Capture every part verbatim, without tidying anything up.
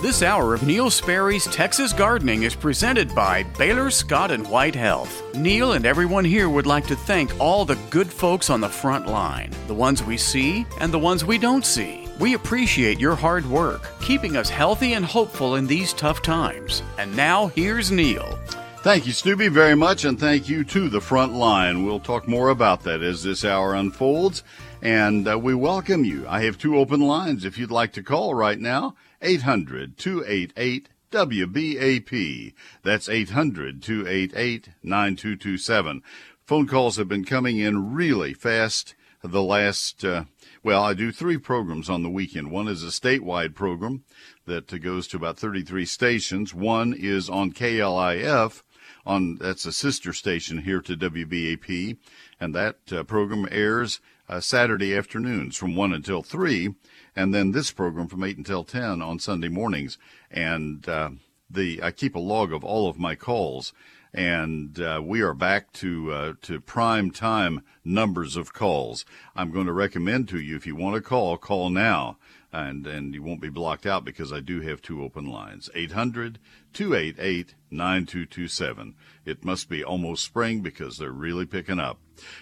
This hour of Neil Sperry's Texas Gardening is presented by Baylor, Scott and White Health. Neil and everyone here would like to thank all the good folks on the front line, the ones we see and the ones we don't see. We appreciate your hard work, keeping us healthy and hopeful in these tough times. And now, here's Neil. Thank you, Stubby, very much, and thank you to the front line. We'll talk more about that as this hour unfolds, and uh, we welcome you. I have two open lines if you'd like to call right now, eight hundred, two eight eight, W B A P. That's eight hundred, two eight eight, nine two two seven. Phone calls have been coming in really fast the last... Uh, Well, I do three programs on the weekend. One is a statewide program that goes to about thirty-three stations. One is on K L I F, on that's a sister station here to W B A P, and that uh, program airs uh, Saturday afternoons from one until three, and then this program from eight until ten on Sunday mornings. And uh, the I keep a log of all of my calls, and uh, we are back to uh, to prime time numbers of calls. I'm going to recommend to you, if you want to call, call now, and, and you won't be blocked out because I do have two open lines, eight hundred, two eight eight, nine two two seven. It must be almost spring because they're really picking up.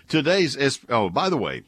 Today's, S- oh, by the way,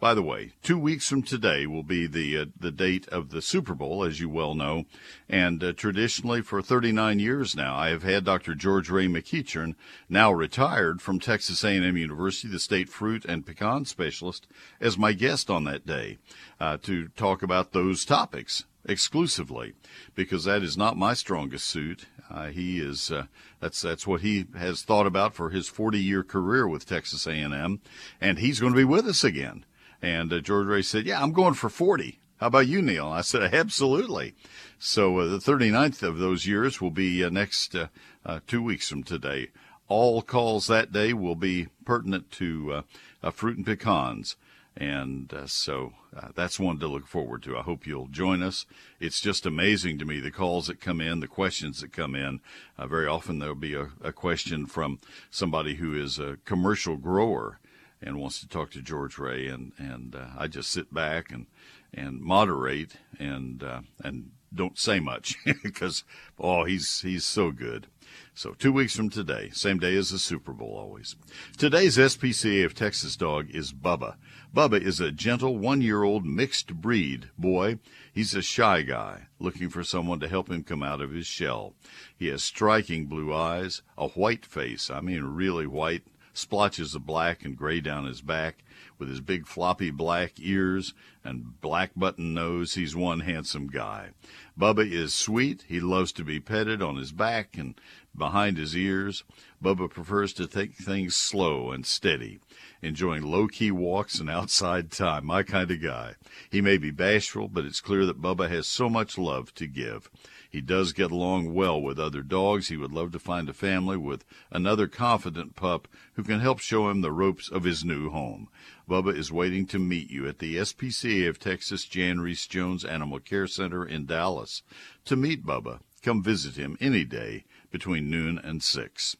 By the way, two weeks from today will be the uh, the date of the Super Bowl, as you well know, and uh, traditionally for thirty-nine years now, I have had Doctor George Ray McEachern, now retired from Texas A and M University, the state fruit and pecan specialist, as my guest on that day uh, to talk about those topics exclusively, because that is not my strongest suit. Uh, he is uh, that's that's what he has thought about for his forty-year career with Texas A and M, and he's going to be with us again. And uh, George Ray said, yeah, I'm going for forty. How about you, Neil? I said, absolutely. So uh, the thirty-ninth of those years will be uh, next uh, uh, two weeks from today. All calls that day will be pertinent to uh, uh, fruit and pecans. And uh, so uh, that's one to look forward to. I hope you'll join us. It's just amazing to me, the calls that come in, the questions that come in. Uh, very often there'll be a, a question from somebody who is a commercial grower and wants to talk to George Ray, and and uh, I just sit back and and moderate and uh, and don't say much because oh he's he's so good. So two weeks from today, same day as the Super Bowl always. Today's S P C A of Texas dog is Bubba. Bubba is a gentle one-year-old mixed breed boy. He's a shy guy looking for someone to help him come out of his shell. He has striking blue eyes, a white face. I mean, really white. Splotches of black and gray down his back. With his big floppy black ears and black button nose, he's one handsome guy. Bubba is sweet. He loves to be petted on his back and behind his ears. Bubba prefers to take things slow and steady, enjoying low-key walks and outside time. My kind of guy. He may be bashful, but it's clear that Bubba has so much love to give. He does get along well with other dogs. He would love to find a family with another confident pup who can help show him the ropes of his new home. Bubba is waiting to meet you at the S P C A of Texas Jan Rees-Jones Animal Care Center in Dallas. To meet Bubba, come visit him any day between noon and six.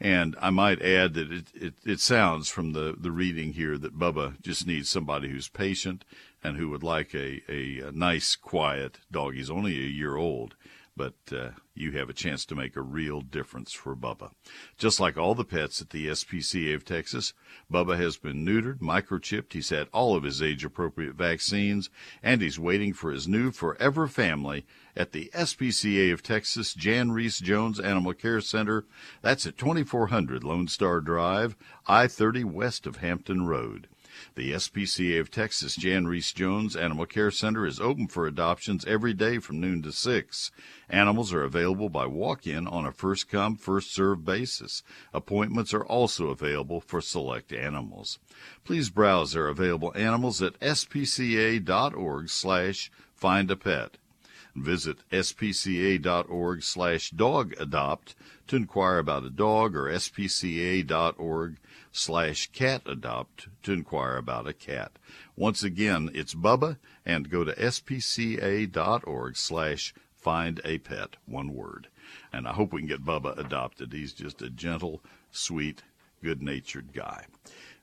And I might add that it, it, it sounds from the, the reading here that Bubba just needs somebody who's patient and who would like a, a, a nice, quiet dog. He's only a year old, but uh, you have a chance to make a real difference for Bubba. Just like all the pets at the S P C A of Texas, Bubba has been neutered, microchipped, he's had all of his age-appropriate vaccines, and he's waiting for his new forever family at the S P C A of Texas Jan Rees-Jones Animal Care Center. That's at twenty-four hundred Lone Star Drive, I thirty west of Hampton Road. The S P C A of Texas Jan Rees-Jones Animal Care Center is open for adoptions every day from noon to six. Animals are available by walk-in on a first-come, first-served basis. Appointments are also available for select animals. Please browse their available animals at spca.org slash find a pet. Visit spca.org slash dog adopt to inquire about a dog, or spca.org slash cat adopt to inquire about a cat. Once again, it's Bubba, and go to spca.org slash find a pet, one word. And I hope we can get Bubba adopted. He's just a gentle, sweet, good-natured guy.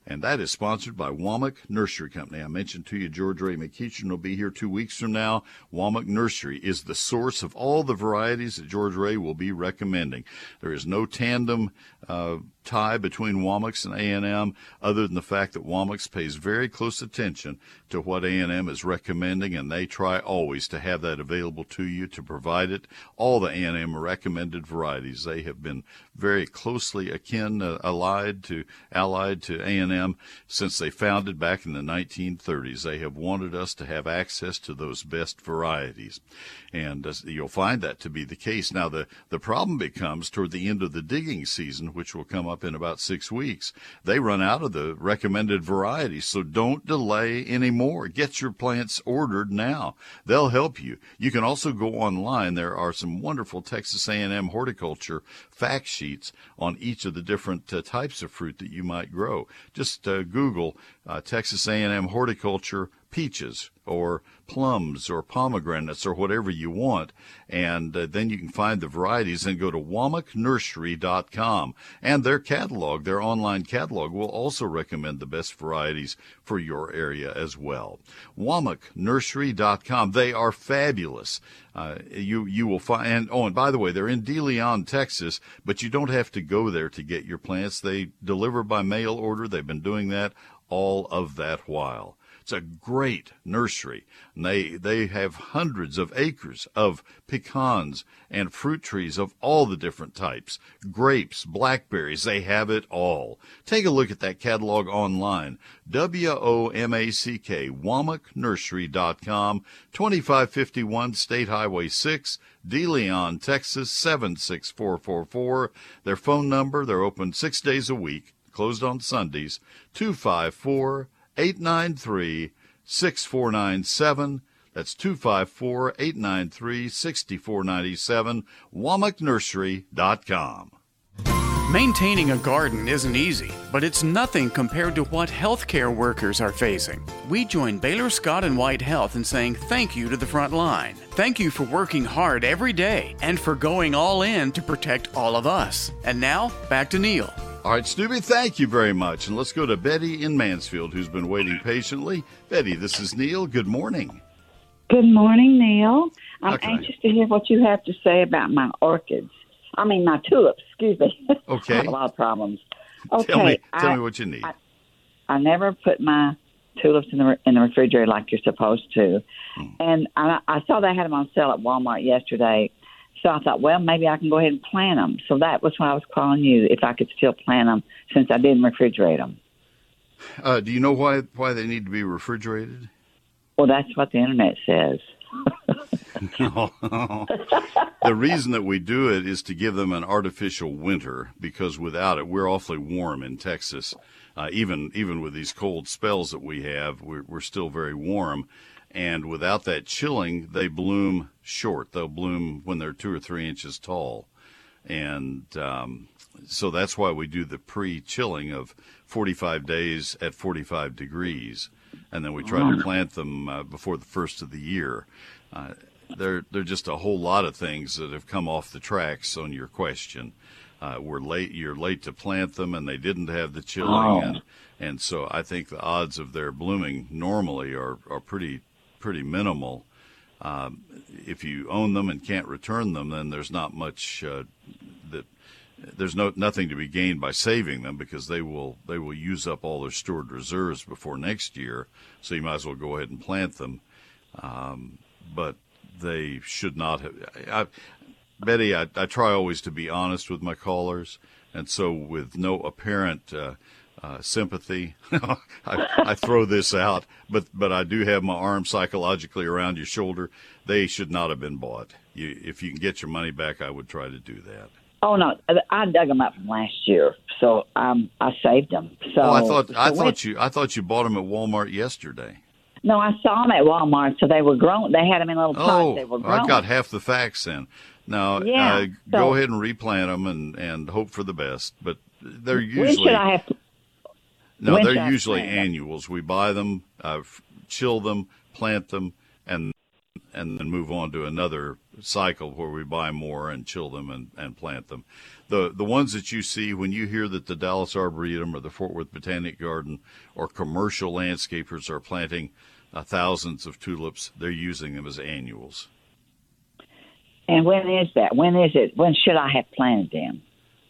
and that is sponsored by Womack Nursery Company. I mentioned to you George Ray McEachern will be here two weeks from now. Womack Nursery is the source of all the varieties that George Ray will be recommending. There is no tandem uh, tie between Womack's and A and M other than the fact that Womack's pays very close attention to what A and M is recommending, and they try always to have that available to you, to provide it. All the A and M recommended varieties, they have been very closely akin, uh, allied to, allied to A and M since they founded back in the nineteen thirties. They have wanted us to have access to those best varieties, and uh, you'll find that to be the case. Now, the, the problem becomes toward the end of the digging season, which will come up in about six weeks, they run out of the recommended varieties, so don't delay anymore. Get your plants ordered now. They'll help you. You can also go online. There are some wonderful Texas A and M horticulture fact sheets on each of the different uh, types of fruit that you might grow. Just uh, Google uh, Texas A and M horticulture peaches or plums or pomegranates or whatever you want, and uh, then you can find the varieties and go to womack nursery dot com, and their catalog, their online catalog, will also recommend the best varieties for your area as well. womack nursery dot com, they are fabulous. Uh, you you will find, and, oh, and by the way, they're in De Leon, Texas, but you don't have to go there to get your plants. They deliver by mail order. They've been doing that all of that while. It's a great nursery, and they, they have hundreds of acres of pecans and fruit trees of all the different types, grapes, blackberries, they have it all. Take a look at that catalog online, W O M A C K, womack nursery dot com, twenty-five fifty-one State Highway six, De Leon, Texas, seven six four four four. Their phone number, they're open six days a week, closed on Sundays, two five four, eight nine three eight nine three, six four nine seven. That's two five four, eight nine three, six four nine seven, womack nursery dot com. Maintaining a garden isn't easy, but it's nothing compared to what healthcare workers are facing. We join Baylor Scott and White Health in saying thank you to the front line. Thank you for working hard every day and for going all in to protect all of us. And now, back to Neil. All right, Snoopy, thank you very much. And let's go to Betty in Mansfield, who's been waiting patiently. Betty, this is Neil. Good morning. Good morning, Neil. I'm okay. anxious to hear what you have to say about my orchids. I mean, my tulips, excuse me. Okay. I have a lot of problems. Okay. Tell me, tell I, me what you need. I, I never put my tulips in the, in the refrigerator like you're supposed to. Mm. And I, I saw they had them on sale at Walmart yesterday. So I thought, well, maybe I can go ahead and plant them. So that was why I was calling you, if I could still plant them since I didn't refrigerate them. Uh, do you know why why they need to be refrigerated? Well, that's what the Internet says. No. The reason that we do it is to give them an artificial winter, because without it, we're awfully warm in Texas. Uh, even even with these cold spells that we have, we're, we're still very warm. And without that chilling, they bloom short. They'll bloom when they're two or three inches tall. And um, so that's why we do the pre-chilling of forty-five days at forty-five degrees. And then we try to plant them uh, before the first of the year. Uh, there, there are just a whole lot of things that have come off the tracks on your question. Uh, we're late. You're late to plant them, and they didn't have the chilling. Oh. And, and so I think the odds of their blooming normally are, are pretty... pretty minimal. Um, if you own them and can't return them, then there's not much uh, that there's no nothing to be gained by saving them, because they will they will use up all their stored reserves before next year. So you might as well go ahead and plant them. Um, but they should not have. I, I, Betty, I, I try always to be honest with my callers, and so with no apparent Uh, Uh, sympathy. I, I throw this out, but, but I do have my arm psychologically around your shoulder. They should not have been bought. You, if you can get your money back, I would try to do that. Oh no, I dug them up from last year, so um, I saved them. So oh, I thought so I when, thought you I thought you bought them at Walmart yesterday. No, I saw them at Walmart. So they were grown. They had them in little pots. Oh, they were grown. I got half the facts then. Now yeah, uh, so, go ahead and replant them and, and hope for the best. But they're usually. When should I have to- No, Winter, they're usually annuals. We buy them, uh, chill them, plant them, and and then move on to another cycle where we buy more and chill them and, and plant them. The the ones that you see when you hear that the Dallas Arboretum or the Fort Worth Botanic Garden or commercial landscapers are planting uh, thousands of tulips, they're using them as annuals. And when is that? When is it? When should I have planted them?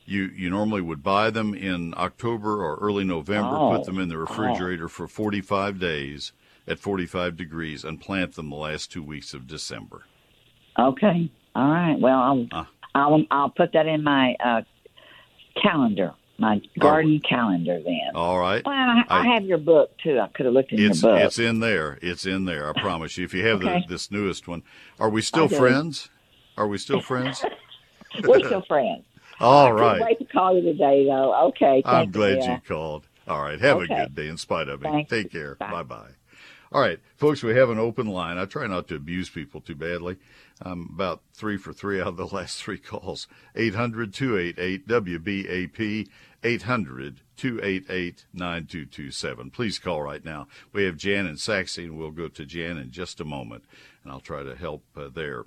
You you normally would buy them in October or early November, oh, put them in the refrigerator oh. for forty-five days at forty-five degrees, and plant them the last two weeks of December. Okay. All right. Well, I'll uh, I'll, I'll put that in my uh, calendar, my garden oh, calendar then. All right. Well, I, I, I have your book, too. I could have looked in your book. It's in there. It's in there, I promise you, if you have okay. the, this newest one. Are we still friends? Are we still friends? We're still friends. All right. I can't wait to call you today, though. Okay. I'm glad you, you called. All right. Have okay. a good day in spite of me. Thanks. Take care. Bye. Bye-bye. All right, folks, we have an open line. I try not to abuse people too badly. I'm about three for three out of the last three calls. eight hundred two eight eight W B A P, eight hundred two eight eight nine two two seven. Please call right now. We have Jan and Saxey, and we'll go to Jan in just a moment, and I'll try to help uh, there.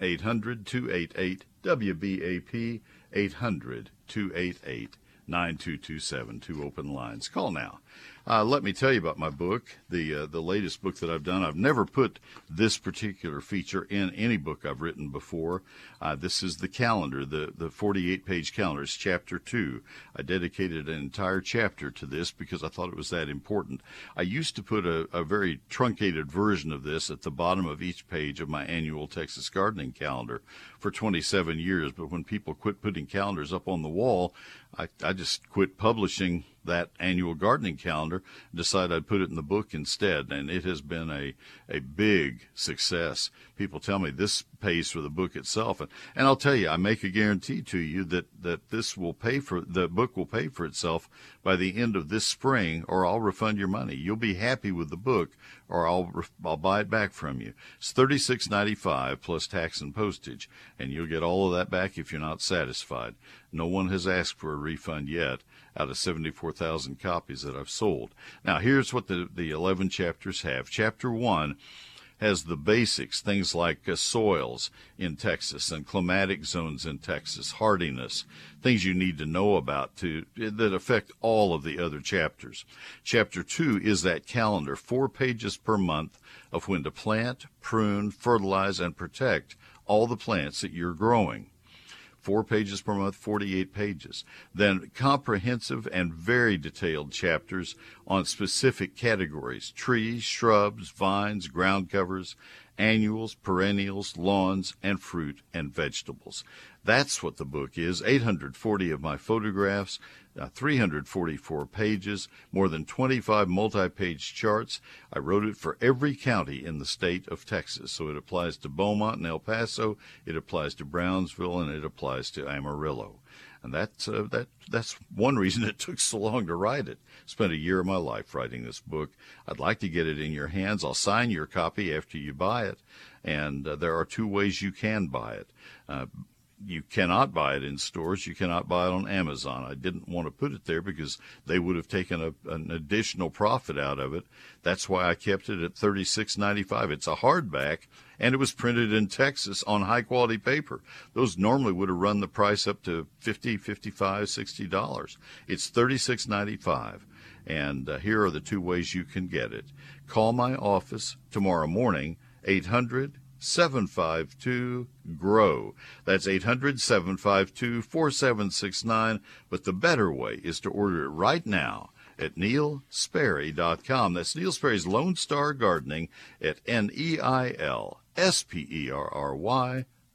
eight hundred two eight eight W B A P, eight hundred two eight eight nine two two seven, two open lines. Call now. Uh, let me tell you about my book, the uh, the latest book that I've done. I've never put this particular feature in any book I've written before. Uh, this is the calendar, the, the forty-eight page calendar. It's chapter two. I dedicated an entire chapter to this because I thought it was that important. I used to put a, a very truncated version of this at the bottom of each page of my annual Texas gardening calendar for twenty-seven years. But when people quit putting calendars up on the wall, I, I just quit publishing that annual gardening calendar and decided I'd put it in the book instead. And it has been a, a big success. People tell me this pays for the book itself. And, and I'll tell you, I make a guarantee to you that, that this will pay for, the book will pay for itself by the end of this spring, or I'll refund your money. You'll be happy with the book, or I'll, I'll buy it back from you. It's thirty-six ninety-five plus tax and postage, and you'll get all of that back if you're not satisfied. No one has asked for a refund yet out of seventy-four thousand copies that I've sold. Now, here's what the, the eleven chapters have. Chapter one has the basics, things like uh, soils in Texas and climatic zones in Texas, hardiness, things you need to know about to that affect all of the other chapters. Chapter two is that calendar, four pages per month of when to plant, prune, fertilize, and protect all the plants that you're growing. Four pages per month, forty-eight pages. Then comprehensive and very detailed chapters on specific categories: trees, shrubs, vines, ground covers, annuals, perennials, lawns, and fruit and vegetables. That's what the book is. eight hundred forty of my photographs, uh, three hundred forty-four pages, more than twenty-five multi-page charts. I wrote it for every county in the state of Texas, so it applies to Beaumont and El Paso, it applies to Brownsville, and it applies to Amarillo. And that's uh, that. That's one reason it took so long to write it. Spent a year of my life writing this book. I'd like to get it in your hands. I'll sign your copy after you buy it. And uh, there are two ways you can buy it. Uh, You cannot buy it in stores. You cannot buy it on Amazon. I didn't want to put it there because they would have taken a, an additional profit out of it. That's why I kept it at thirty-six ninety-five. It's a hardback, and it was printed in Texas on high-quality paper. Those normally would have run the price up to fifty dollars, fifty-five dollars, sixty dollars. It's thirty-six ninety-five, and uh, here are the two ways you can get it. Call my office tomorrow morning, eight hundred seven five two GROW. That's eight hundred seven five two four seven six nine. But the better way is to order it right now at neil sperry dot com. That's Neil Sperry's Lone Star Gardening at N E I L S P E R R Y.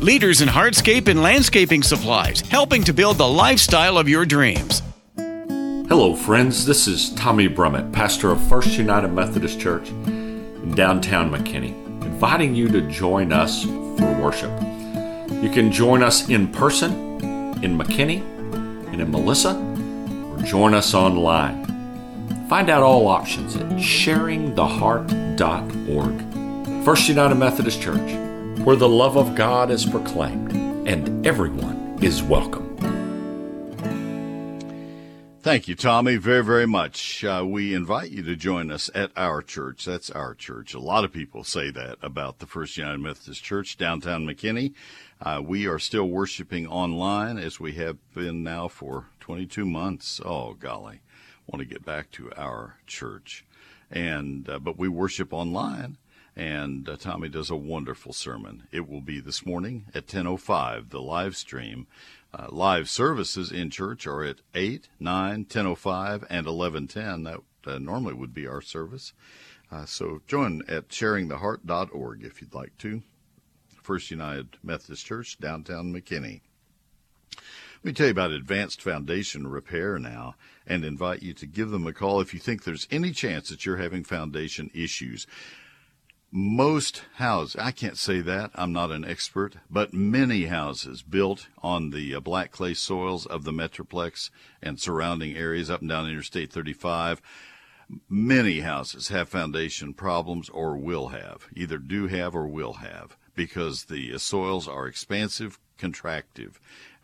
leaders in hardscape and landscaping supplies, helping to build the lifestyle of your dreams. Hello, friends. This is Tommy Brummett, pastor of First United Methodist Church in downtown McKinney, inviting you to join us for worship. You can join us in person in McKinney and in Melissa, or join us online. Find out all options at sharing the heart dot org. First United Methodist Church, where the love of God is proclaimed and everyone is welcome. Thank you, Tommy, very, very much. Uh, we invite you to join us at our church. That's our church. A lot of people say that about the First United Methodist Church, downtown McKinney. Uh, we are still worshiping online, as we have been now for twenty-two months. Oh, golly, want to get back to our church. and uh, But we worship online, and uh, Tommy does a wonderful sermon. It will be this morning at ten oh five, the live stream. Uh, live services in church are at eight, nine, ten oh five, and eleven ten. That uh, normally would be our service. Uh, so join at sharing the heart dot org if you'd like to. First United Methodist Church, downtown McKinney. Let me tell you about Advanced Foundation Repair now, and invite you to give them a call if you think there's any chance that you're having foundation issues. Most houses, I can't say that, I'm not an expert, but many houses built on the black clay soils of the Metroplex and surrounding areas up and down Interstate thirty-five, many houses have foundation problems or will have, either do have or will have, because the soils are expansive, contractive.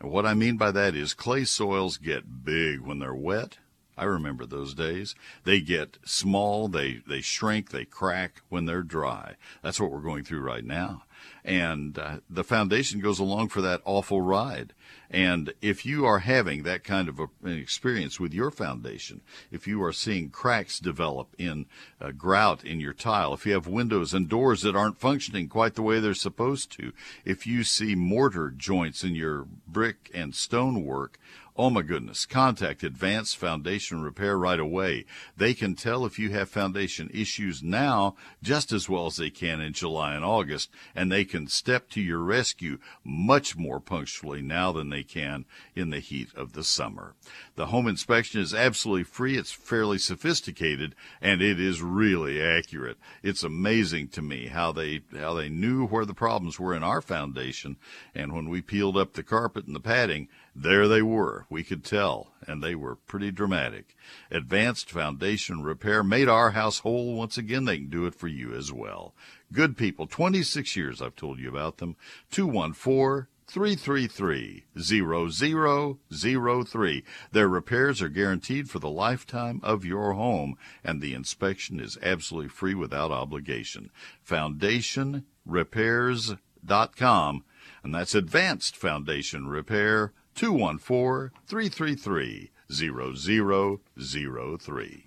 And what I mean by that is clay soils get big when they're wet. I remember those days. They get small, they, they shrink, they crack when they're dry. That's what we're going through right now. And uh, the foundation goes along for that awful ride. And if you are having that kind of a, an experience with your foundation, if you are seeing cracks develop in uh, grout in your tile, if you have windows and doors that aren't functioning quite the way they're supposed to, if you see mortar joints in your brick and stone work, oh my goodness, contact Advanced Foundation Repair right away. They can tell if you have foundation issues now just as well as they can in July and August, and they can step to your rescue much more punctually now than they can in the heat of the summer. The home inspection is absolutely free. It's fairly sophisticated, and it is really accurate. It's amazing to me how they how they knew where the problems were in our foundation, and when we peeled up the carpet and the padding, there they were. We could tell, and they were pretty dramatic. Advanced Foundation Repair made our house whole once again. They can do it for you as well. Good people, twenty-six years I've told you about them. two one four, three three three, zero zero zero three. Their repairs are guaranteed for the lifetime of your home, and the inspection is absolutely free without obligation. foundation repairs dot com, and that's Advanced Foundation Repair. two one four, three three three, zero zero zero three.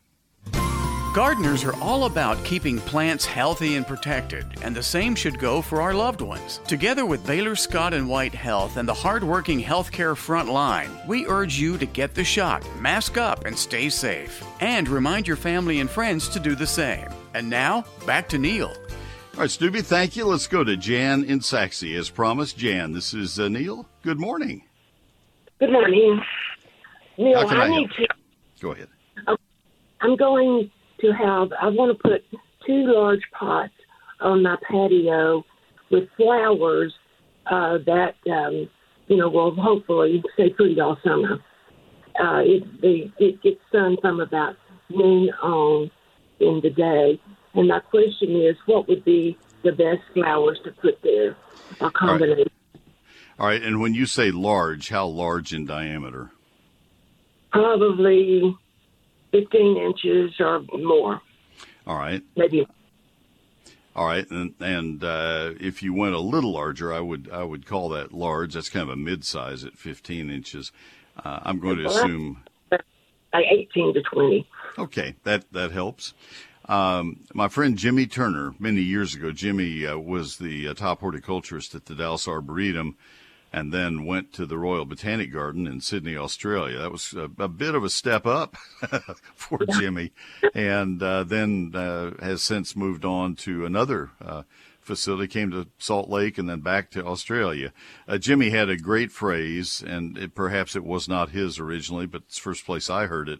Gardeners are all about keeping plants healthy and protected, and the same should go for our loved ones. Together with Baylor, Scott and White Health and the hardworking healthcare front line, we urge you to get the shot, mask up, and stay safe. And remind your family and friends to do the same. And now, back to Neil. All right, Stubby, thank you. Let's go to Jan in Saxe. As promised, Jan, this is uh, Neil. Good morning. Good morning. Neil, I, I need to... Go ahead. I'm going to have... I want to put two large pots on my patio with flowers uh, that, um, you know, will hopefully stay pretty all summer. Uh, it, the, it gets sun from about noon on in the day. And my question is, what would be the best flowers to put there? A combination. All right, and when you say large, how large in diameter? Probably fifteen inches or more. All right. Maybe. All right, and, and uh, if you went a little larger, I would I would call that large. That's kind of a mid-size at fifteen inches. Uh, I'm going to assume eighteen to twenty. Okay, that that helps. Um, my friend Jimmy Turner, many years ago, Jimmy uh, was the uh, top horticulturist at the Dallas Arboretum, and then went to the Royal Botanic Garden in Sydney, Australia. That was a, a bit of a step up for yeah. Jimmy, and uh, then uh, has since moved on to another uh, facility, came to Salt Lake, and then back to Australia. Uh, Jimmy had a great phrase, and it, perhaps it was not his originally, but it's the first place I heard it.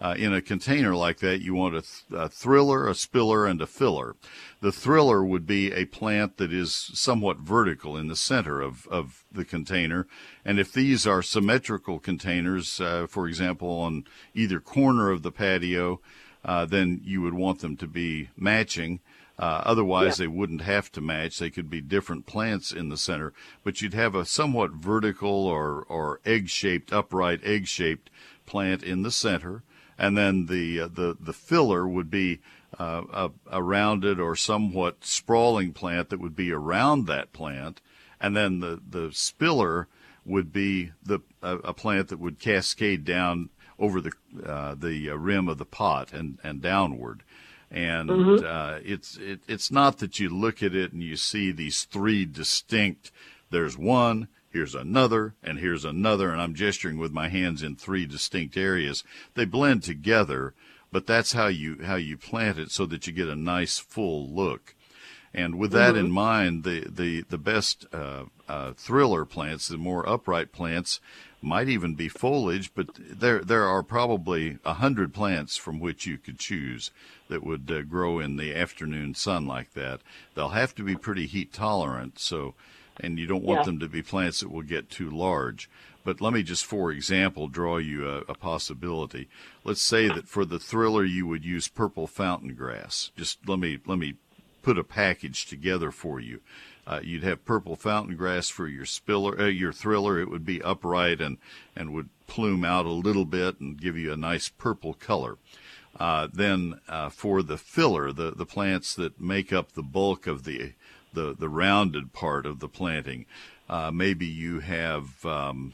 Uh, in a container like that, you want a, th- a thriller, a spiller, and a filler. The thriller would be a plant that is somewhat vertical in the center of, of the container. And if these are symmetrical containers, uh, for example, on either corner of the patio, uh, then you would want them to be matching. Uh, otherwise, yeah. they wouldn't have to match. They could be different plants in the center. But you'd have a somewhat vertical or, or egg-shaped, upright egg-shaped plant in the center. And then the uh, the the filler would be uh, a, a rounded or somewhat sprawling plant that would be around that plant, and then the, the spiller would be the a, a plant that would cascade down over the uh, the rim of the pot and, and downward. And mm-hmm. uh, it's it, it's not that you look at it and you see these three distinct. There's one. Here's another, and here's another, and I'm gesturing with my hands in three distinct areas. They blend together, but that's how you how you plant it so that you get a nice full look. And with that mm-hmm. in mind, the the the best uh, uh, thriller plants, the more upright plants, might even be foliage. But there there are probably a hundred plants from which you could choose that would uh, grow in the afternoon sun like that. They'll have to be pretty heat tolerant, so. And you don't want yeah. them to be plants that will get too large. But let me just, for example, draw you a, a possibility. Let's say that for the thriller, you would use purple fountain grass. Just let me let me put a package together for you. Uh, you'd have purple fountain grass for your spiller, uh, your thriller. It would be upright and, and would plume out a little bit and give you a nice purple color. Uh, then uh, for the filler, the, the plants that make up the bulk of the The, the rounded part of the planting. Uh, maybe you have, um,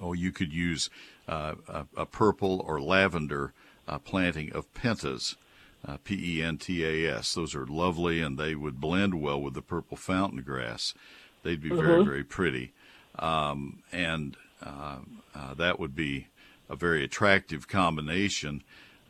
oh, you could use uh, a, a purple or lavender uh, planting of pentas, uh, P E N T A S. Those are lovely, and they would blend well with the purple fountain grass. They'd be mm-hmm. very, very pretty. Um, and uh, uh, that would be a very attractive combination.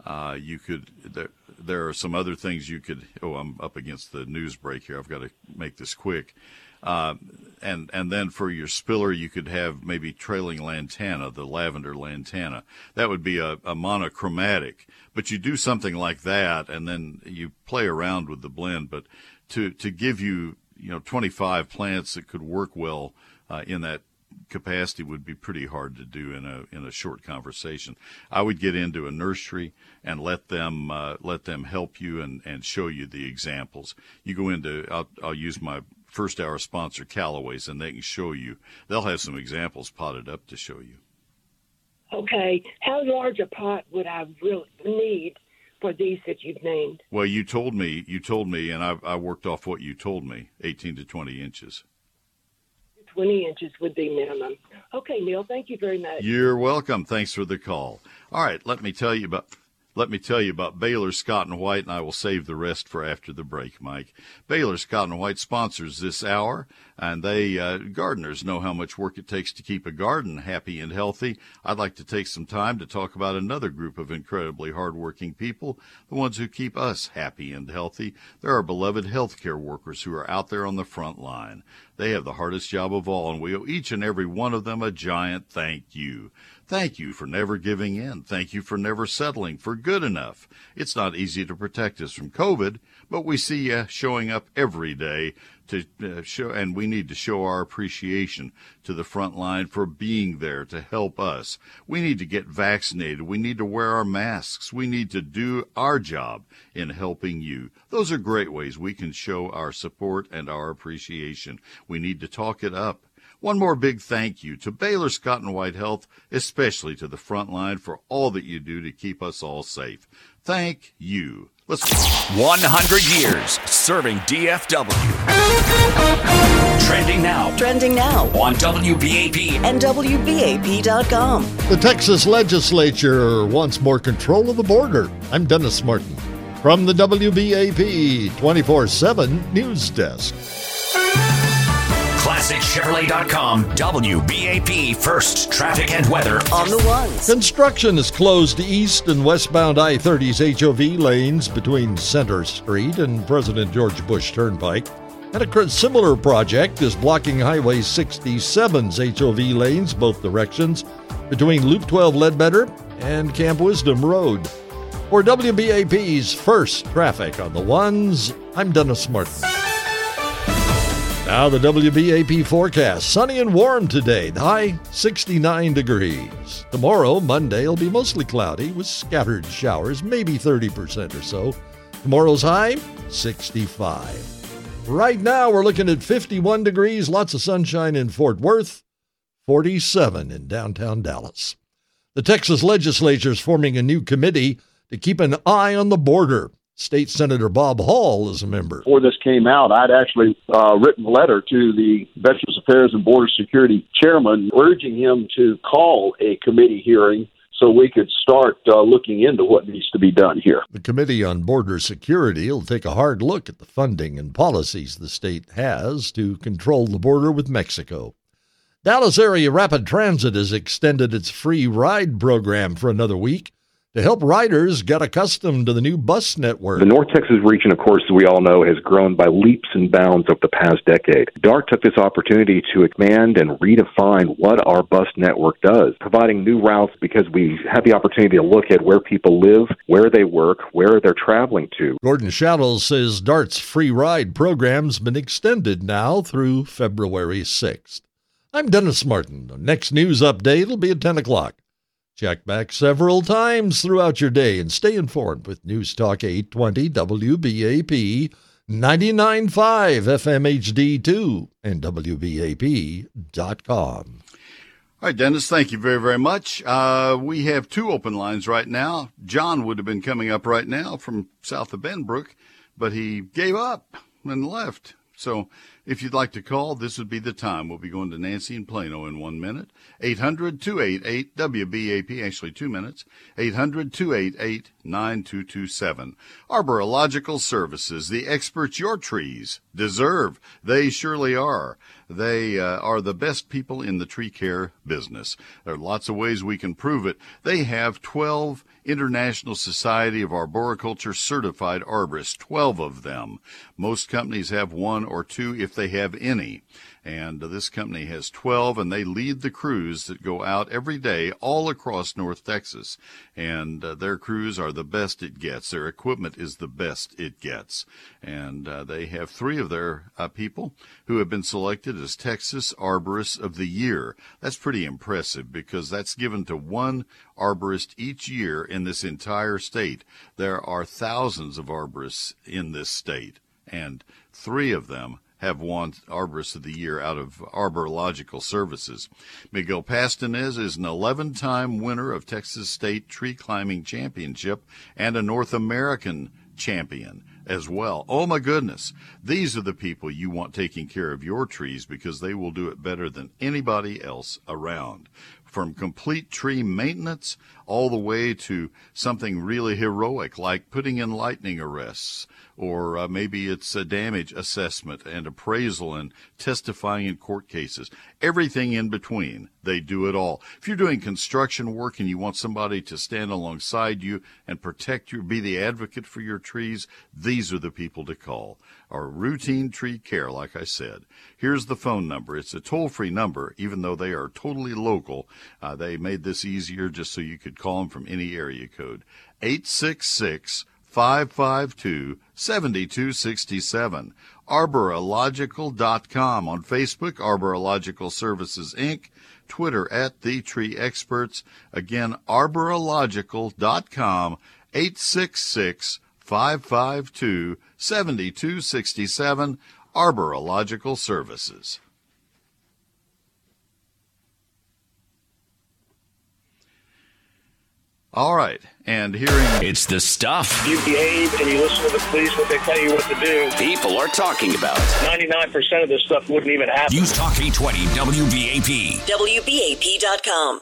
Uh, you could, there, there are some other things you could, oh, I'm up against the news break here. I've got to make this quick. Uh, and, and then for your spiller, you could have maybe trailing lantana, the lavender lantana. That would be a, a monochromatic, but you do something like that and then you play around with the blend. But to, to give you, you know, twenty-five plants that could work well uh, in that capacity would be pretty hard to do in a in a short conversation. I would get into a nursery and let them uh, let them help you and, and show you the examples. You go into I'll, I'll use my first hour sponsor Callaway's and they can show you. They'll have some examples potted up to show you. Okay, how large a pot would I really need for these that you've named? Well, you told me you told me, and I, I worked off what you told me, eighteen to twenty inches. twenty inches would be minimum. Okay, Neil, thank you very much. You're welcome. Thanks for the call. All right, let me tell you about let me tell you about Baylor, Scott and White, and I will save the rest for after the break, Mike. Baylor, Scott and White sponsors this hour, and they uh, gardeners know how much work it takes to keep a garden happy and healthy. I'd like to take some time to talk about another group of incredibly hardworking people, the ones who keep us happy and healthy. There are beloved healthcare workers who are out there on the front line. They have the hardest job of all, and we owe each and every one of them a giant thank you. Thank you for never giving in. Thank you for never settling for good enough. It's not easy to protect us from COVID, but we see you showing up every day to uh, show, and we need to show our appreciation to the front line for being there to help us. We need to get vaccinated. We need to wear our masks. We need to do our job in helping you. Those are great ways we can show our support and our appreciation. We need to talk it up. One more big thank you to Baylor Scott and White Health, especially to the front line for all that you do to keep us all safe. Thank you. Let's one hundred years serving D F W. Trending now. Trending now on W B A P and W B A P dot com. The Texas legislature wants more control of the border. I'm Dennis Martin from the W B A P twenty-four seven News Desk. Classic Chevrolet dot com, W B A P, first traffic and weather on the ones. Construction is closed east and westbound I thirty's H O V lanes between Center Street and President George Bush Turnpike. And a similar project is blocking Highway sixty-seven's H O V lanes both directions between Loop twelve Ledbetter and Camp Wisdom Road. For W B A P's first traffic on the ones, I'm Dennis Martin. Now the W B A P forecast. Sunny and warm today. The high, sixty-nine degrees. Tomorrow, Monday, will be mostly cloudy with scattered showers, maybe thirty percent or so. Tomorrow's high, sixty-five. Right now, we're looking at fifty-one degrees, lots of sunshine in Fort Worth, forty-seven in downtown Dallas. The Texas legislature is forming a new committee to keep an eye on the border. State Senator Bob Hall is a member. Before this came out, I'd actually uh, written a letter to the Veterans Affairs and Border Security Chairman urging him to call a committee hearing so we could start uh, looking into what needs to be done here. The Committee on Border Security will take a hard look at the funding and policies the state has to control the border with Mexico. Dallas Area Rapid Transit has extended its free ride program for another week to help riders get accustomed to the new bus network. The North Texas region, of course, we all know, has grown by leaps and bounds over the past decade. D A R T took this opportunity to expand and redefine what our bus network does, providing new routes because we have the opportunity to look at where people live, where they work, where they're traveling to. Gordon Shattles says D A R T's free ride program's been extended now through February sixth. I'm Dennis Martin. The next news update will be at ten o'clock. Check back several times throughout your day and stay informed with News Talk eight twenty W B A P, ninety-nine point five F M H D two, and W B A P dot com. All right, Dennis, thank you very, very much. Uh, we have two open lines right now. John would have been coming up right now from south of Benbrook, but he gave up and left. So if you'd like to call, this would be the time. We'll be going to Nancy and Plano in one minute. eight hundred two eight eight W B A P, actually two minutes. eight hundred two eight eight nine two two seven. Arborilogical Services, the experts your trees deserve. They surely are. They uh, are the best people in the tree care business. There are lots of ways we can prove it. They have twelve International Society of Arboriculture certified arborists, twelve of them. Most companies have one or two, if they have any. And this company has twelve, and they lead the crews that go out every day all across North Texas. And uh, their crews are the best it gets. Their equipment is the best it gets. And uh, they have three of their uh, people who have been selected as Texas Arborists of the Year. That's pretty impressive because that's given to one arborist each year in this entire state. There are thousands of arborists in this state, and three of them have won Arborist of the Year out of Arborilogical Services. Miguel Pastinez is an eleven-time winner of Texas State Tree Climbing Championship and a North American champion as well. Oh, my goodness. These are the people you want taking care of your trees because they will do it better than anybody else around. From complete tree maintenance all the way to something really heroic like putting in lightning arrests, or uh, maybe it's a damage assessment and appraisal and testifying in court cases. Everything in between, they do it all. If you're doing construction work and you want somebody to stand alongside you and protect you, be the advocate for your trees, these are the people to call. Our routine tree care, like I said. Here's the phone number. It's a toll-free number, even though they are totally local. Uh, they made this easier just so you could call them from any area code. eight six six, five five two, seven two six seven. Arborilogical dot com. On Facebook, Arborilogical Services, Incorporated. Twitter, at The Tree Experts. Again, Arborilogical dot com. eight six six, five five two, seven two six seven, Arborilogical Services. All right, and hearing... It's the stuff. You behave and you listen to the police when they tell you what to do. People are talking about. ninety-nine percent of this stuff wouldn't even happen. Use Talk eight twenty W B A P. W B A P dot com.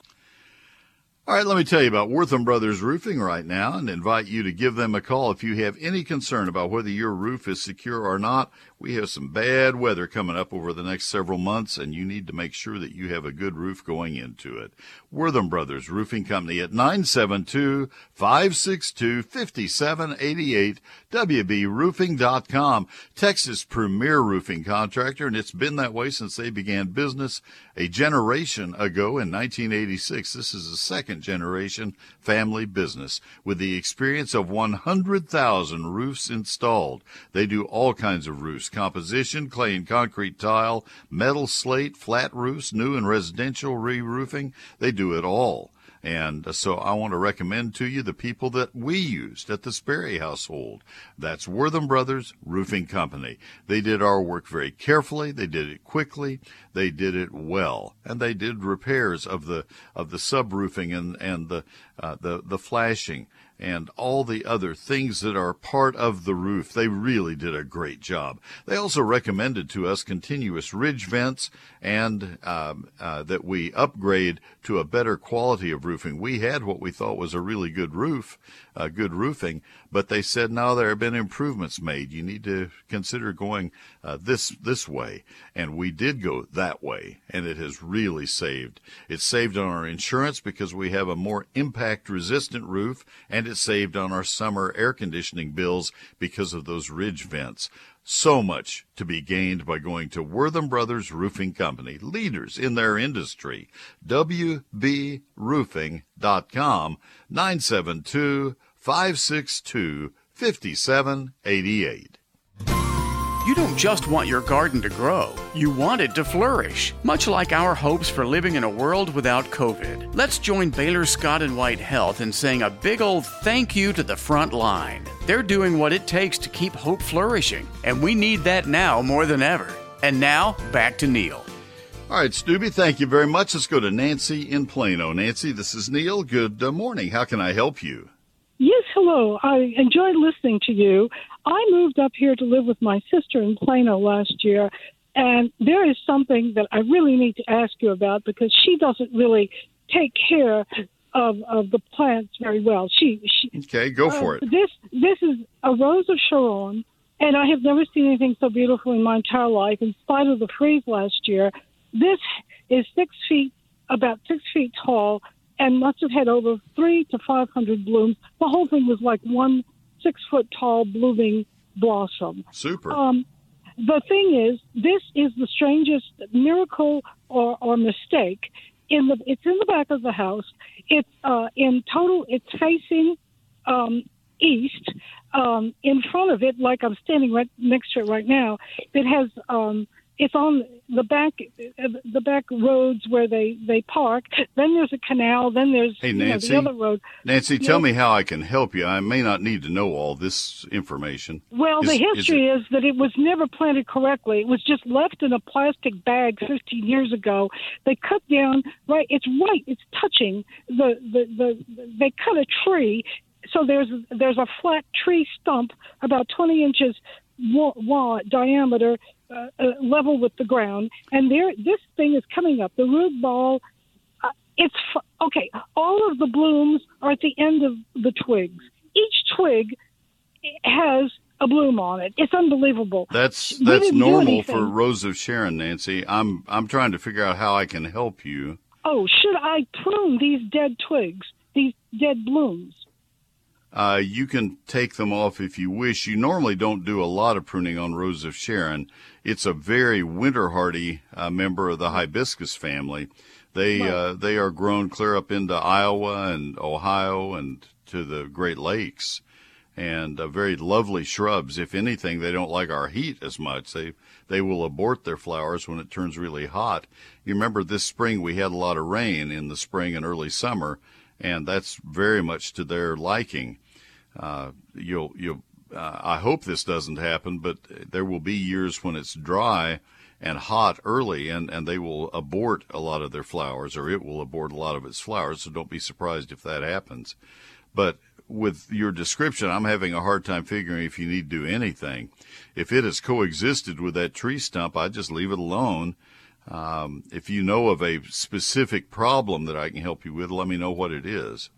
All right, let me tell you about Wortham Brothers Roofing right now and invite you to give them a call if you have any concern about whether your roof is secure or not. We have some bad weather coming up over the next several months, and you need to make sure that you have a good roof going into it. Wortham Brothers Roofing Company at nine seven two, five six two, five seven eight eight, W B roofing dot com. Texas' premier roofing contractor, and it's been that way since they began business a generation ago in nineteen eighty-six. This is the second generation family business with the experience of one hundred thousand roofs installed. They do all kinds of roofs: composition, clay and concrete tile, metal slate, flat roofs, new and residential re-roofing. They do it all. And so I want to recommend to you the people that we used at the Sperry household. That's Wortham Brothers Roofing Company. They did our work very carefully. They did it quickly. They did it well. And they did repairs of the of the subroofing and, and the, uh, the the flashing and all the other things that are part of the roof. They really did a great job. They also recommended to us continuous ridge vents and um, uh, that we upgrade to a better quality of roofing. We had what we thought was a really good roof, uh, good roofing, but they said, no, there have been improvements made. You need to consider going uh, this this way. And we did go that way, and it has really saved. It saved on our insurance because we have a more impact-resistant roof, and it saved on our summer air conditioning bills because of those ridge vents. So much to be gained by going to Wortham Brothers Roofing Company, leaders in their industry. W B roofing dot com, nine seven two, five six two, five seven eight eight. You don't just want your garden to grow, you want it to flourish, much like our hopes for living in a world without COVID. Let's join Baylor Scott and White Health in saying a big old thank you to the front line. They're doing what it takes to keep hope flourishing, and we need that now more than ever. And now, back to Neil. All right, Stubby, thank you very much. Let's go to Nancy in Plano. Nancy, this is Neil. Good morning. How can I help you? Yes, hello. I enjoyed listening to you. I moved up here to live with my sister in Plano last year, and there is something that I really need to ask you about because she doesn't really take care of, of the plants very well. She, she Okay, go uh, for it. This this is a rose of Sharon, and I have never seen anything so beautiful in my entire life in spite of the freeze last year. This is six feet, about six feet tall, and must have had over three to five hundred blooms. The whole thing was like one six-foot-tall blooming blossom. Super. Um, the thing is, this is the strangest miracle or, or mistake. In the, it's in the back of the house. It's uh, in total. It's facing um, east. Um, in front of it, like I'm standing right next to it right now, it has. Um, It's on the back, the back roads where they, they park. Then there's a canal. Then there's hey, Nancy, you know, the other road. Nancy, tell yes. me how I can help you. I may not need to know all this information. Well, is, the history is, it... is that it was never planted correctly. It was just left in a plastic bag fifteen years ago. They cut down right. It's right. It's touching the the, the they cut a tree. So there's there's a flat tree stump about twenty inches wide diameter. Uh, uh, level with the ground, and there this thing is coming up. The root ball, uh, it's f- okay. All of the blooms are at the end of the twigs. Each twig has a bloom on it. It's unbelievable. That's that's normal for Rose of Sharon, Nancy. I'm I'm trying to figure out how I can help you. Oh, should I prune these dead twigs, these dead blooms? Uh, you can take them off if you wish. You normally don't do a lot of pruning on Rose of Sharon. It's a very winter-hardy uh, member of the hibiscus family. They uh, they are grown clear up into Iowa and Ohio and to the Great Lakes, and uh, very lovely shrubs. If anything, they don't like our heat as much. They they will abort their flowers when it turns really hot. You remember this spring we had a lot of rain in the spring and early summer, and that's very much to their liking. Uh, you'll, you'll, uh, I hope this doesn't happen, but there will be years when it's dry and hot early, and, and they will abort a lot of their flowers, or it will abort a lot of its flowers, so don't be surprised if that happens. But with your description, I'm having a hard time figuring if you need to do anything. If it has coexisted with that tree stump, I just leave it alone. Um, if you know of a specific problem that I can help you with, let me know what it is.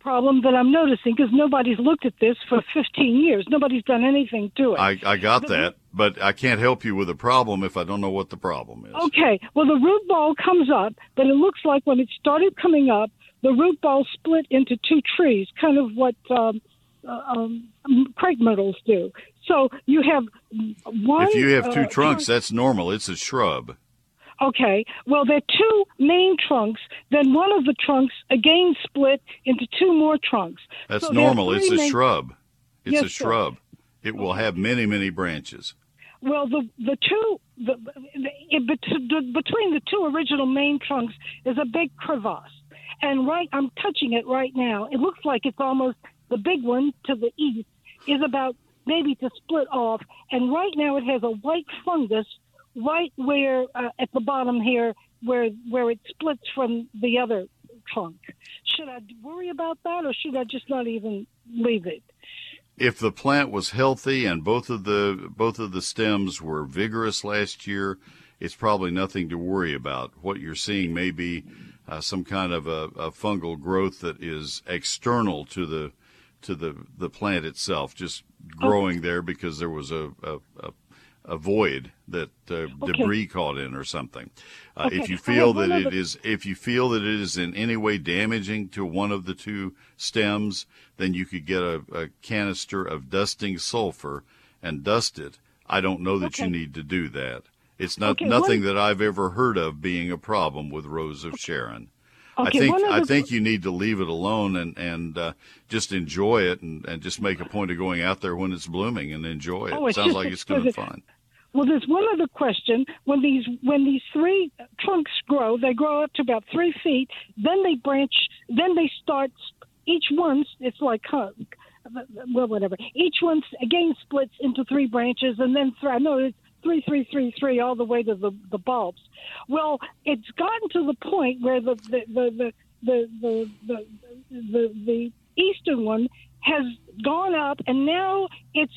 Problem that I'm noticing, because nobody's looked at this for fifteen years. Nobody's done anything to it. I, I got that, but I can't help you with a problem if I don't know what the problem is. Okay. Well, the root ball comes up, but it looks like when it started coming up, the root ball split into two trees, kind of what um, um, crepe myrtles do. So you have one... If you have two uh, trunks, trunk- that's normal. It's a shrub. Okay. Well, there are two main trunks. Then one of the trunks again split into two more trunks. That's so normal. It's a main- shrub. It's yes, a shrub. Sir. It will have many, many branches. Well, the the two... The, the, it, between the two original main trunks is a big crevasse. And right, I'm touching it right now. It looks like it's almost the big one to the east is about maybe to split off. And right now it has a white fungus right where uh, at the bottom here where where it splits from the other trunk. Should I worry about that, or should I just not even leave it? If the plant was healthy and both of the both of the stems were vigorous last year, it's probably nothing to worry about. What you're seeing may be Uh, some kind of a, a fungal growth that is external to the to the, the plant itself, just growing okay. there because there was a a, a, a void that uh, okay. debris caught in or something. Uh, okay. If you feel that it the... is, if you feel that it is in any way damaging to one of the two stems, then you could get a, a canister of dusting sulfur and dust it. I don't know that okay. you need to do that. It's not okay, nothing one, that I've ever heard of being a problem with Rose of Sharon. Okay, I think the, I think you need to leave it alone and and uh, just enjoy it and, and just make a point of going out there when it's blooming and enjoy it. Oh, it sounds just, like it's doing it, fine. Well, there's one other question. When these when these three trunks grow, they grow up to about three feet. Then they branch. Then they start. Each one, it's like. Huh, well, whatever. Each one again splits into three branches, and then th- I know it's. Three, three, three, three, all the way to the, the bulbs. Well, it's gotten to the point where the the the the the the, the, the eastern one has gone up, and now it's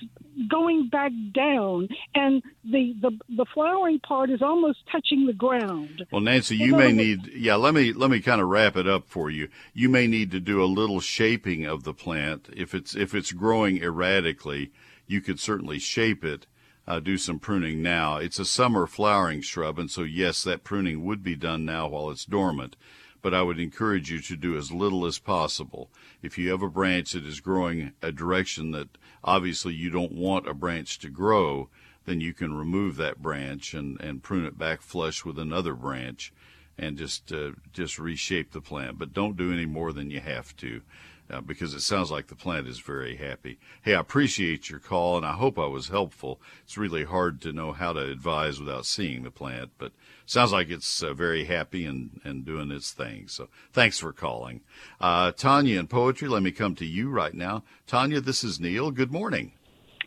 going back down, and the, the the flowering part is almost touching the ground. Well, Nancy, you may need yeah. Let me let me kind of wrap it up for you. You may need to do a little shaping of the plant if it's if it's growing erratically. You could certainly shape it. Uh, do some pruning now. It's a summer flowering shrub, and so yes, that pruning would be done now while it's dormant, but I would encourage you to do as little as possible. If you have a branch that is growing a direction that obviously you don't want a branch to grow, then you can remove that branch and, and prune it back flush with another branch and just uh, just reshape the plant, but don't do any more than you have to. Uh, because it sounds like the plant is very happy. Hey, I appreciate your call, and I hope I was helpful. It's really hard to know how to advise without seeing the plant, but sounds like it's uh, very happy and, and doing its thing. So thanks for calling. Uh, Tanya in Poetry, let me come to you right now. Tanya, this is Neil. Good morning.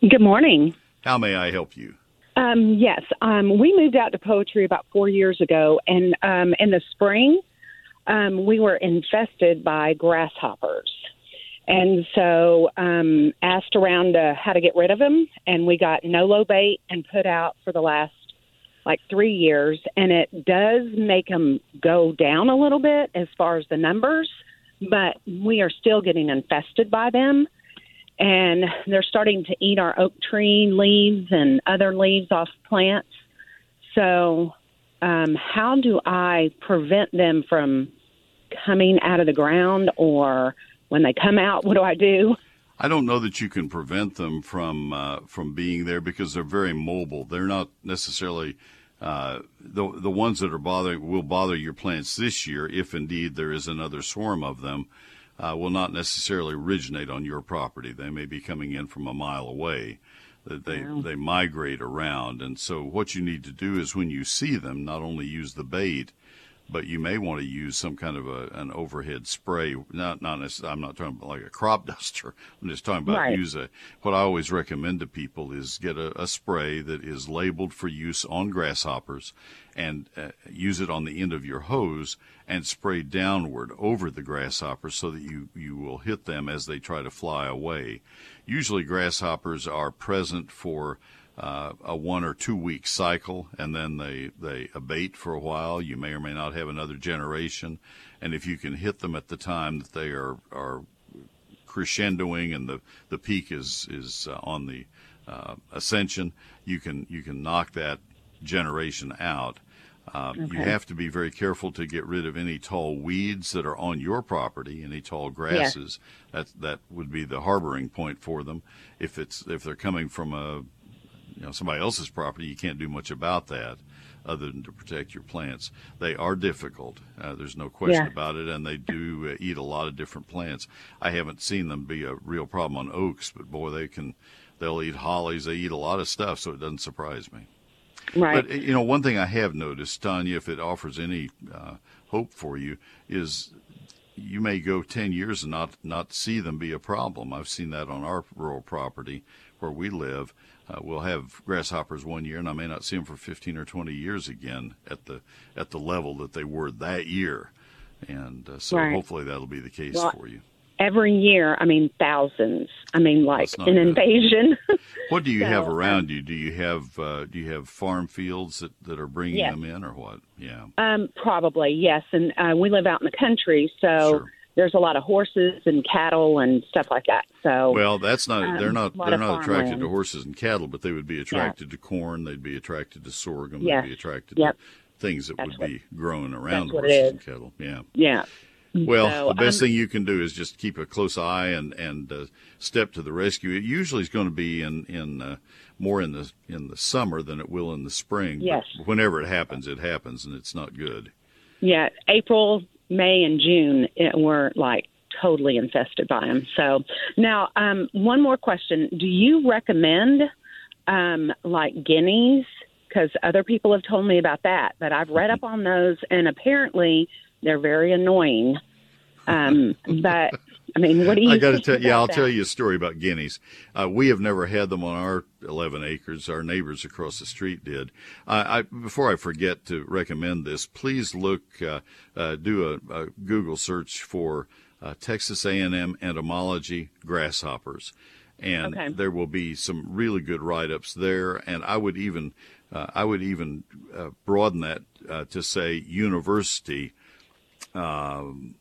Good morning. How may I help you? Um, yes, um, we moved out to Poetry about four years ago, and um, in the spring, um, we were infested by grasshoppers. And so um, asked around uh, how to get rid of them, and we got Nolo bait and put out for the last, like, three years. And it does make them go down a little bit as far as the numbers, but we are still getting infested by them. And they're starting to eat our oak tree leaves and other leaves off plants. So um, how do I prevent them from coming out of the ground, or... when they come out, what do I do? I don't know that you can prevent them from uh, from being there because they're very mobile. They're not necessarily uh, the the ones that are bothering will bother your plants this year, if indeed there is another swarm of them. Uh, will not necessarily originate on your property. They may be coming in from a mile away. That they wow. they migrate around, and so what you need to do is when you see them, not only use the bait, but you may want to use some kind of a, an overhead spray. Not, not I'm not talking about like a crop duster. I'm just talking about right. use a. What I always recommend to people is get a, a spray that is labeled for use on grasshoppers, and uh, use it on the end of your hose and spray downward over the grasshoppers so that you, you will hit them as they try to fly away. Usually grasshoppers are present for Uh, a one or two week cycle, and then they, they abate for a while. You may or may not have another generation. And if you can hit them at the time that they are, are crescendoing and the, the peak is, is uh, on the uh, ascension, you can, you can knock that generation out. Uh, okay. You have to be very careful to get rid of any tall weeds that are on your property, any tall grasses. Yeah. That, that would be the harboring point for them. If it's, if they're coming from a, you know, somebody else's property, you can't do much about that other than to protect your plants. They are difficult. Uh, there's no question yeah. about it, and they do uh, eat a lot of different plants. I haven't seen them be a real problem on oaks, but boy, they can, they'll eat hollies. They eat a lot of stuff, so it doesn't surprise me. Right. But, you know, one thing I have noticed, Tanya, if it offers any uh, hope for you, is you may go ten years and not, not see them be a problem. I've seen that on our rural property where we live. Uh, we'll have grasshoppers one year, and I may not see them for fifteen or twenty years again at the at the level that they were that year. And uh, so right. hopefully that'll be the case well, for you. Every year, I mean, thousands. I mean, like an good. invasion. What do you so, have around um, you? Do you have uh, do you have farm fields that, that are bringing yes. them in or what? Yeah. Um, probably, yes. And uh, we live out in the country, so... Sure. There's a lot of horses and cattle and stuff like that. So well, that's not they're not um, they're not attracted land. to horses and cattle, but they would be attracted yeah. to corn. They'd be attracted to sorghum. Yes. They'd be attracted yep. to things that that's would what, be grown around horses and cattle. Yeah. Yeah. Well, so, the best um, thing you can do is just keep a close eye and and uh, step to the rescue. It usually is going to be in in uh, more in the in the summer than it will in the spring. Yes. But whenever it happens, it happens, and it's not good. Yeah, April, May and June it were like totally infested by them. So now um, one more question. Do you recommend um, like guineas? Because other people have told me about that, but I've read up on those and apparently they're very annoying. Um, but I mean, what do you I gotta think tell, about Yeah, I'll that? tell you a story about guineas. Uh, we have never had them on our eleven acres. Our neighbors across the street did. Uh, I, before I forget to recommend this, please look, uh, uh, do a, a Google search for uh, Texas A and M entomology grasshoppers. And okay. there will be some really good write-ups there. And I would even, uh, I would even uh, broaden that uh, to say university um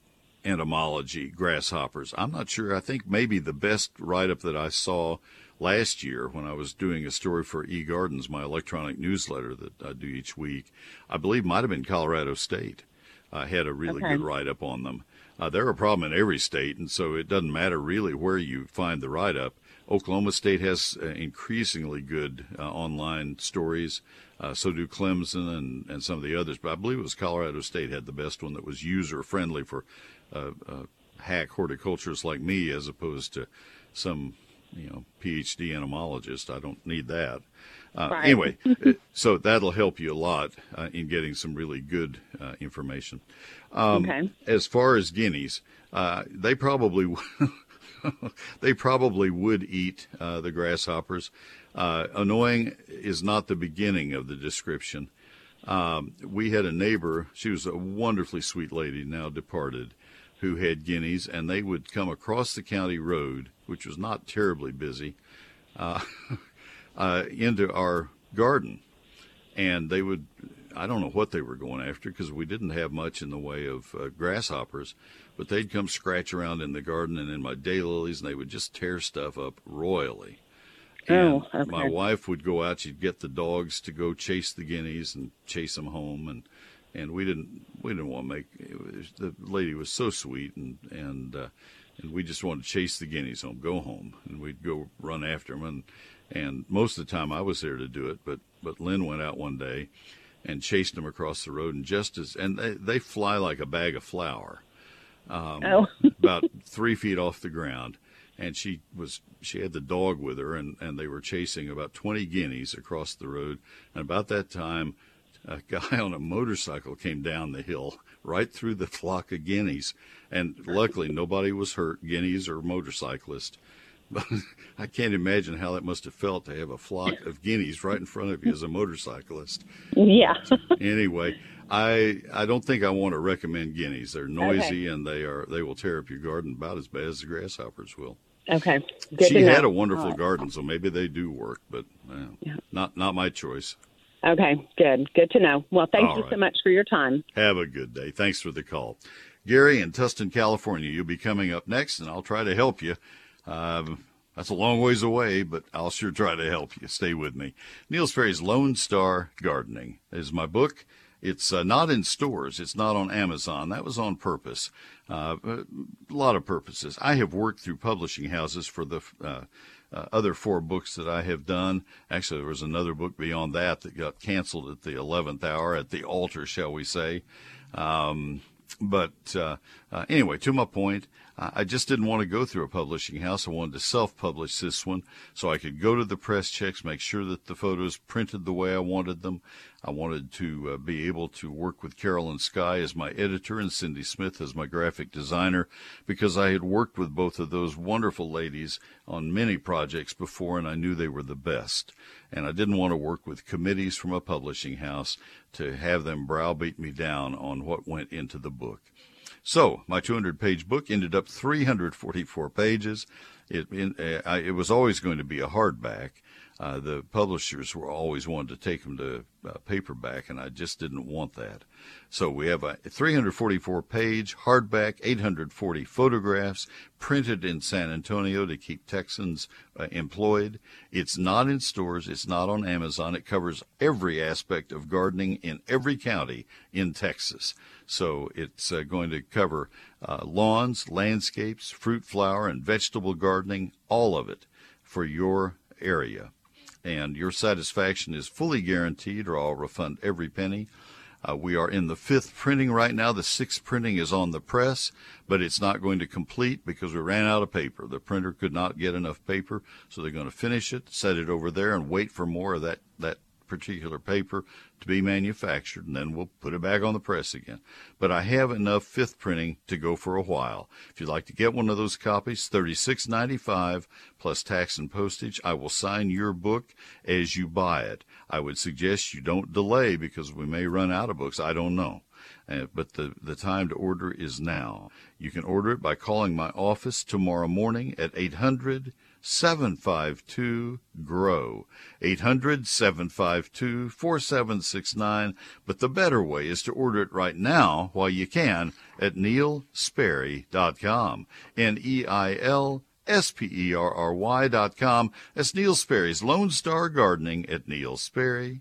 entomology grasshoppers. I'm not sure. I think maybe the best write-up that I saw last year when I was doing a story for eGardens, my electronic newsletter that I do each week, I believe might have been Colorado State. I uh, had a really okay. good write-up on them. Uh, they're a problem in every state, and so it doesn't matter really where you find the write-up. Oklahoma State has uh, increasingly good uh, online stories. Uh, so do Clemson and, and some of the others. But I believe it was Colorado State had the best one that was user-friendly for Uh, uh, hack horticulturists like me, as opposed to some, you know, P H D entomologist. I don't need that. Uh, right. Anyway, so that'll help you a lot uh, in getting some really good uh, information. Um, okay. As far as guineas, uh, they probably they probably would eat uh, the grasshoppers. Uh, annoying is not the beginning of the description. Um, we had a neighbor. She was a wonderfully sweet lady, now departed, who had guineas, and they would come across the county road, which was not terribly busy, uh, uh, into our garden. And they would, I don't know what they were going after because we didn't have much in the way of uh, grasshoppers, but they'd come scratch around in the garden and in my daylilies, and they would just tear stuff up royally. And oh, okay. my wife would go out, she'd get the dogs to go chase the guineas and chase them home, and And we didn't we didn't want to make was, the lady was so sweet and and uh, and we just wanted to chase the guineas home, go home, and we'd go run after them, and and most of the time I was there to do it, but but Lynn went out one day and chased them across the road, and just as and they, they fly like a bag of flour, um, oh. about three feet off the ground, and she was she had the dog with her, and and they were chasing about twenty guineas across the road, and about that time a guy on a motorcycle came down the hill right through the flock of guineas. And luckily, nobody was hurt, guineas or motorcyclists. But I can't imagine how that must have felt to have a flock of guineas right in front of you as a motorcyclist. Yeah. Anyway, I I don't think I want to recommend guineas. They're noisy, okay, and they are they will tear up your garden about as bad as the grasshoppers will. Okay. Good she had know. a wonderful right. garden, so maybe they do work, but uh, yeah. not not my choice. Okay, good. Good to know. Well, thank All you right. so much for your time. Have a good day. Thanks for the call. Gary in Tustin, California, you'll be coming up next, and I'll try to help you. Um, that's a long ways away, but I'll sure try to help you. Stay with me. Neil Sperry's Lone Star Gardening is my book. It's uh, not in stores. It's not on Amazon. That was on purpose. Uh, a lot of purposes. I have worked through publishing houses for the uh, uh, other four books that I have done. Actually, there was another book beyond that that got canceled at the eleventh hour, at the altar, shall we say. Um, but uh, uh, anyway, to my point, I just didn't want to go through a publishing house. I wanted to self-publish this one so I could go to the press checks, make sure that the photos printed the way I wanted them. I wanted to uh, be able to work with Carolyn Skye as my editor and Cindy Smith as my graphic designer, because I had worked with both of those wonderful ladies on many projects before, and I knew they were the best. And I didn't want to work with committees from a publishing house to have them browbeat me down on what went into the book. So my two hundred page book ended up three hundred forty-four pages. It in, uh, it was always going to be a hardback. Uh, the publishers were always wanted to take them to uh, paperback, and I just didn't want that. So we have a three hundred forty-four page hardback, eight hundred forty photographs printed in San Antonio to keep Texans uh, employed. It's not in stores. It's not on Amazon. It covers every aspect of gardening in every county in Texas. So it's uh, going to cover uh, lawns, landscapes, fruit, flower, and vegetable gardening, all of it for your area. And your satisfaction is fully guaranteed, or I'll refund every penny. Uh, we are in the fifth printing right now. The sixth printing is on the press, but it's not going to complete because we ran out of paper. The printer could not get enough paper, so they're going to finish it, set it over there, and wait for more of that, that particular paper to be manufactured, and then we'll put it back on the press again. But I have enough fifth printing to go for a while. If you'd like to get one of those copies, thirty-six dollars and ninety-five cents plus tax and postage. I will sign your book as you buy it. I would suggest you don't delay, because we may run out of books. I don't know. Uh, but the, the time to order is now. You can order it by calling my office tomorrow morning at eight hundred, seven five two, G R O W, eight hundred, seven five two, four seven six nine. But the better way is to order it right now while you can at neil sperry dot com, N E I L S P E R R Y dot com. That's Neil Sperry's Lone Star Gardening at neil sperry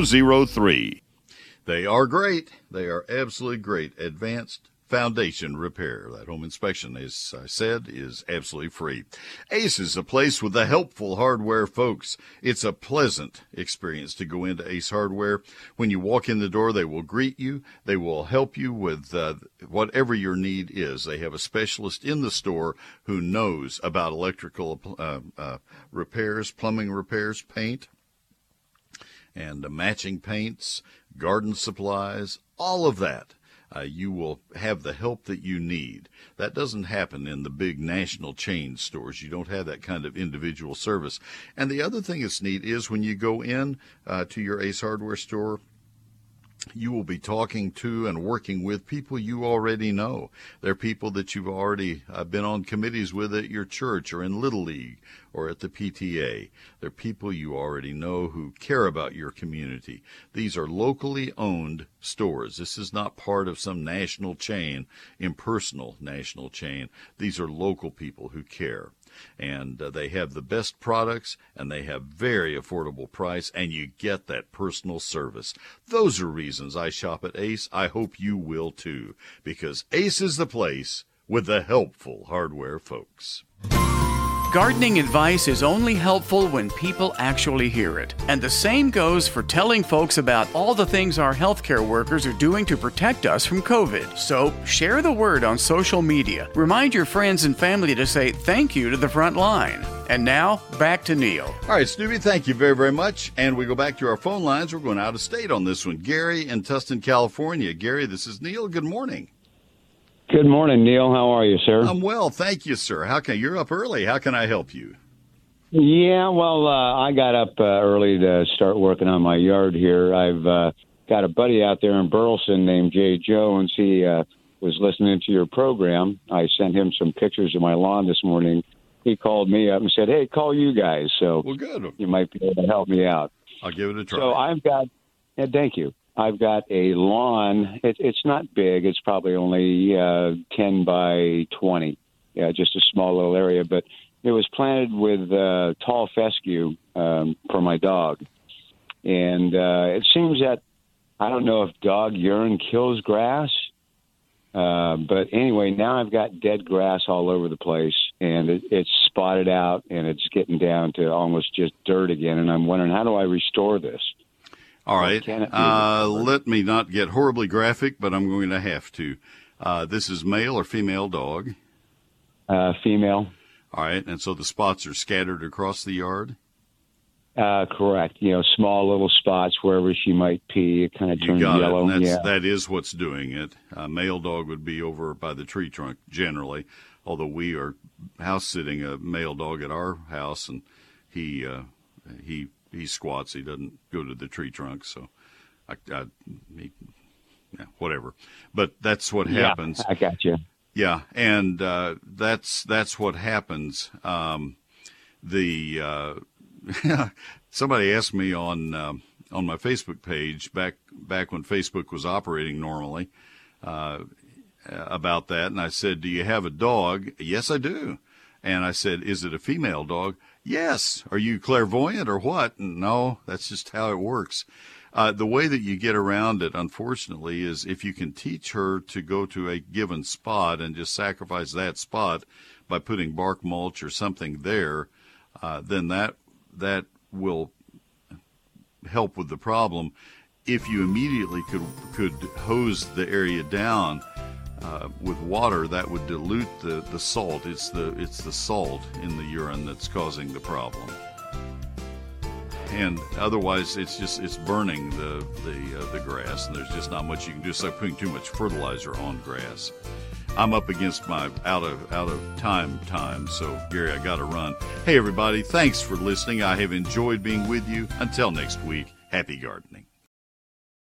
zero three. They are great. They are absolutely great. Advanced Foundation Repair. That home inspection, as I said, is absolutely free. Ace is a place with the helpful hardware folks. It's a pleasant experience to go into Ace Hardware. When you walk in the door, they will greet you. They will help you with uh, whatever your need is. They have a specialist in the store who knows about electrical uh, uh, repairs, plumbing repairs, paint, and uh, matching paints, garden supplies, all of that. Uh, you will have the help that you need. That doesn't happen in the big national chain stores. You don't have that kind of individual service. And the other thing that's neat is when you go in uh, to your Ace Hardware store, you will be talking to and working with people you already know. They're people that you've already uh, been on committees with at your church or in Little League or at the P T A. They're people you already know who care about your community. These are locally owned stores. This is not part of some national chain, impersonal national chain. These are local people who care. And uh, they have the best products, and they have very affordable price, and you get that personal service. Those are reasons I shop at Ace. I hope you will too, because Ace is the place with the helpful hardware folks. Gardening advice is only helpful when people actually hear it. And the same goes for telling folks about all the things our healthcare workers are doing to protect us from COVID. So share the word on social media. Remind your friends and family to say thank you to the front line. And now, back to Neil. All right, Snoopy, thank you very, very much. And we go back to our phone lines. We're going out of state on this one. Gary in Tustin, California. Gary, this is Neil. Good morning. Good morning, Neil. How are you, sir? I'm well, thank you, sir. How can you're up early? How can I help you? Yeah, well, uh, I got up uh, early to start working on my yard here. I've uh, got a buddy out there in Burleson named Jay Jones. He uh, was listening to your program. I sent him some pictures of my lawn this morning. He called me up and said, "Hey, call you guys." So well, good. You might be able to help me out. I'll give it a try. So I've got. Yeah, thank you. I've got a lawn. It, it's not big. It's probably only uh, ten by twenty. Yeah, just a small little area. But it was planted with uh, tall fescue um, for my dog. And uh, it seems that, I don't know if dog urine kills grass. Uh, but anyway, now I've got dead grass all over the place. And it, it's spotted out. And it's getting down to almost just dirt again. And I'm wondering, how do I restore this? All right, uh, let me not get horribly graphic, but I'm going to have to. Uh, this is male or female dog? Uh, female. All right, and so the spots are scattered across the yard? Uh, correct. You know, small little spots wherever she might pee. It kind of turns yellow. You got it, and that's, yeah. That is what's doing it. Uh, male dog would be over by the tree trunk generally, although we are house-sitting a male dog at our house, and he uh, he... He squats. He doesn't go to the tree trunk. So, I, I he, yeah, whatever. But that's what happens. Yeah, I got you. Yeah, and uh, that's that's what happens. Um, the uh, somebody asked me on um, on my Facebook page back back when Facebook was operating normally uh, about that, and I said, "Do you have a dog?" "Yes, I do." And I said, "Is it a female dog?" "Yes." "Are you clairvoyant or what?" "No, that's just how it works." Uh, the way that you get around it, unfortunately, is if you can teach her to go to a given spot and just sacrifice that spot by putting bark mulch or something there, uh, then that that will help with the problem. If you immediately could could hose the area down Uh, with water, that would dilute the, the salt. It's the it's the salt in the urine that's causing the problem. And otherwise, it's just it's burning the the uh, the grass, and there's just not much you can do. It's like putting too much fertilizer on grass. I'm up against my out of out of time time, so Gary, I got to run. Hey everybody, thanks for listening. I have enjoyed being with you. Until next week, happy gardening.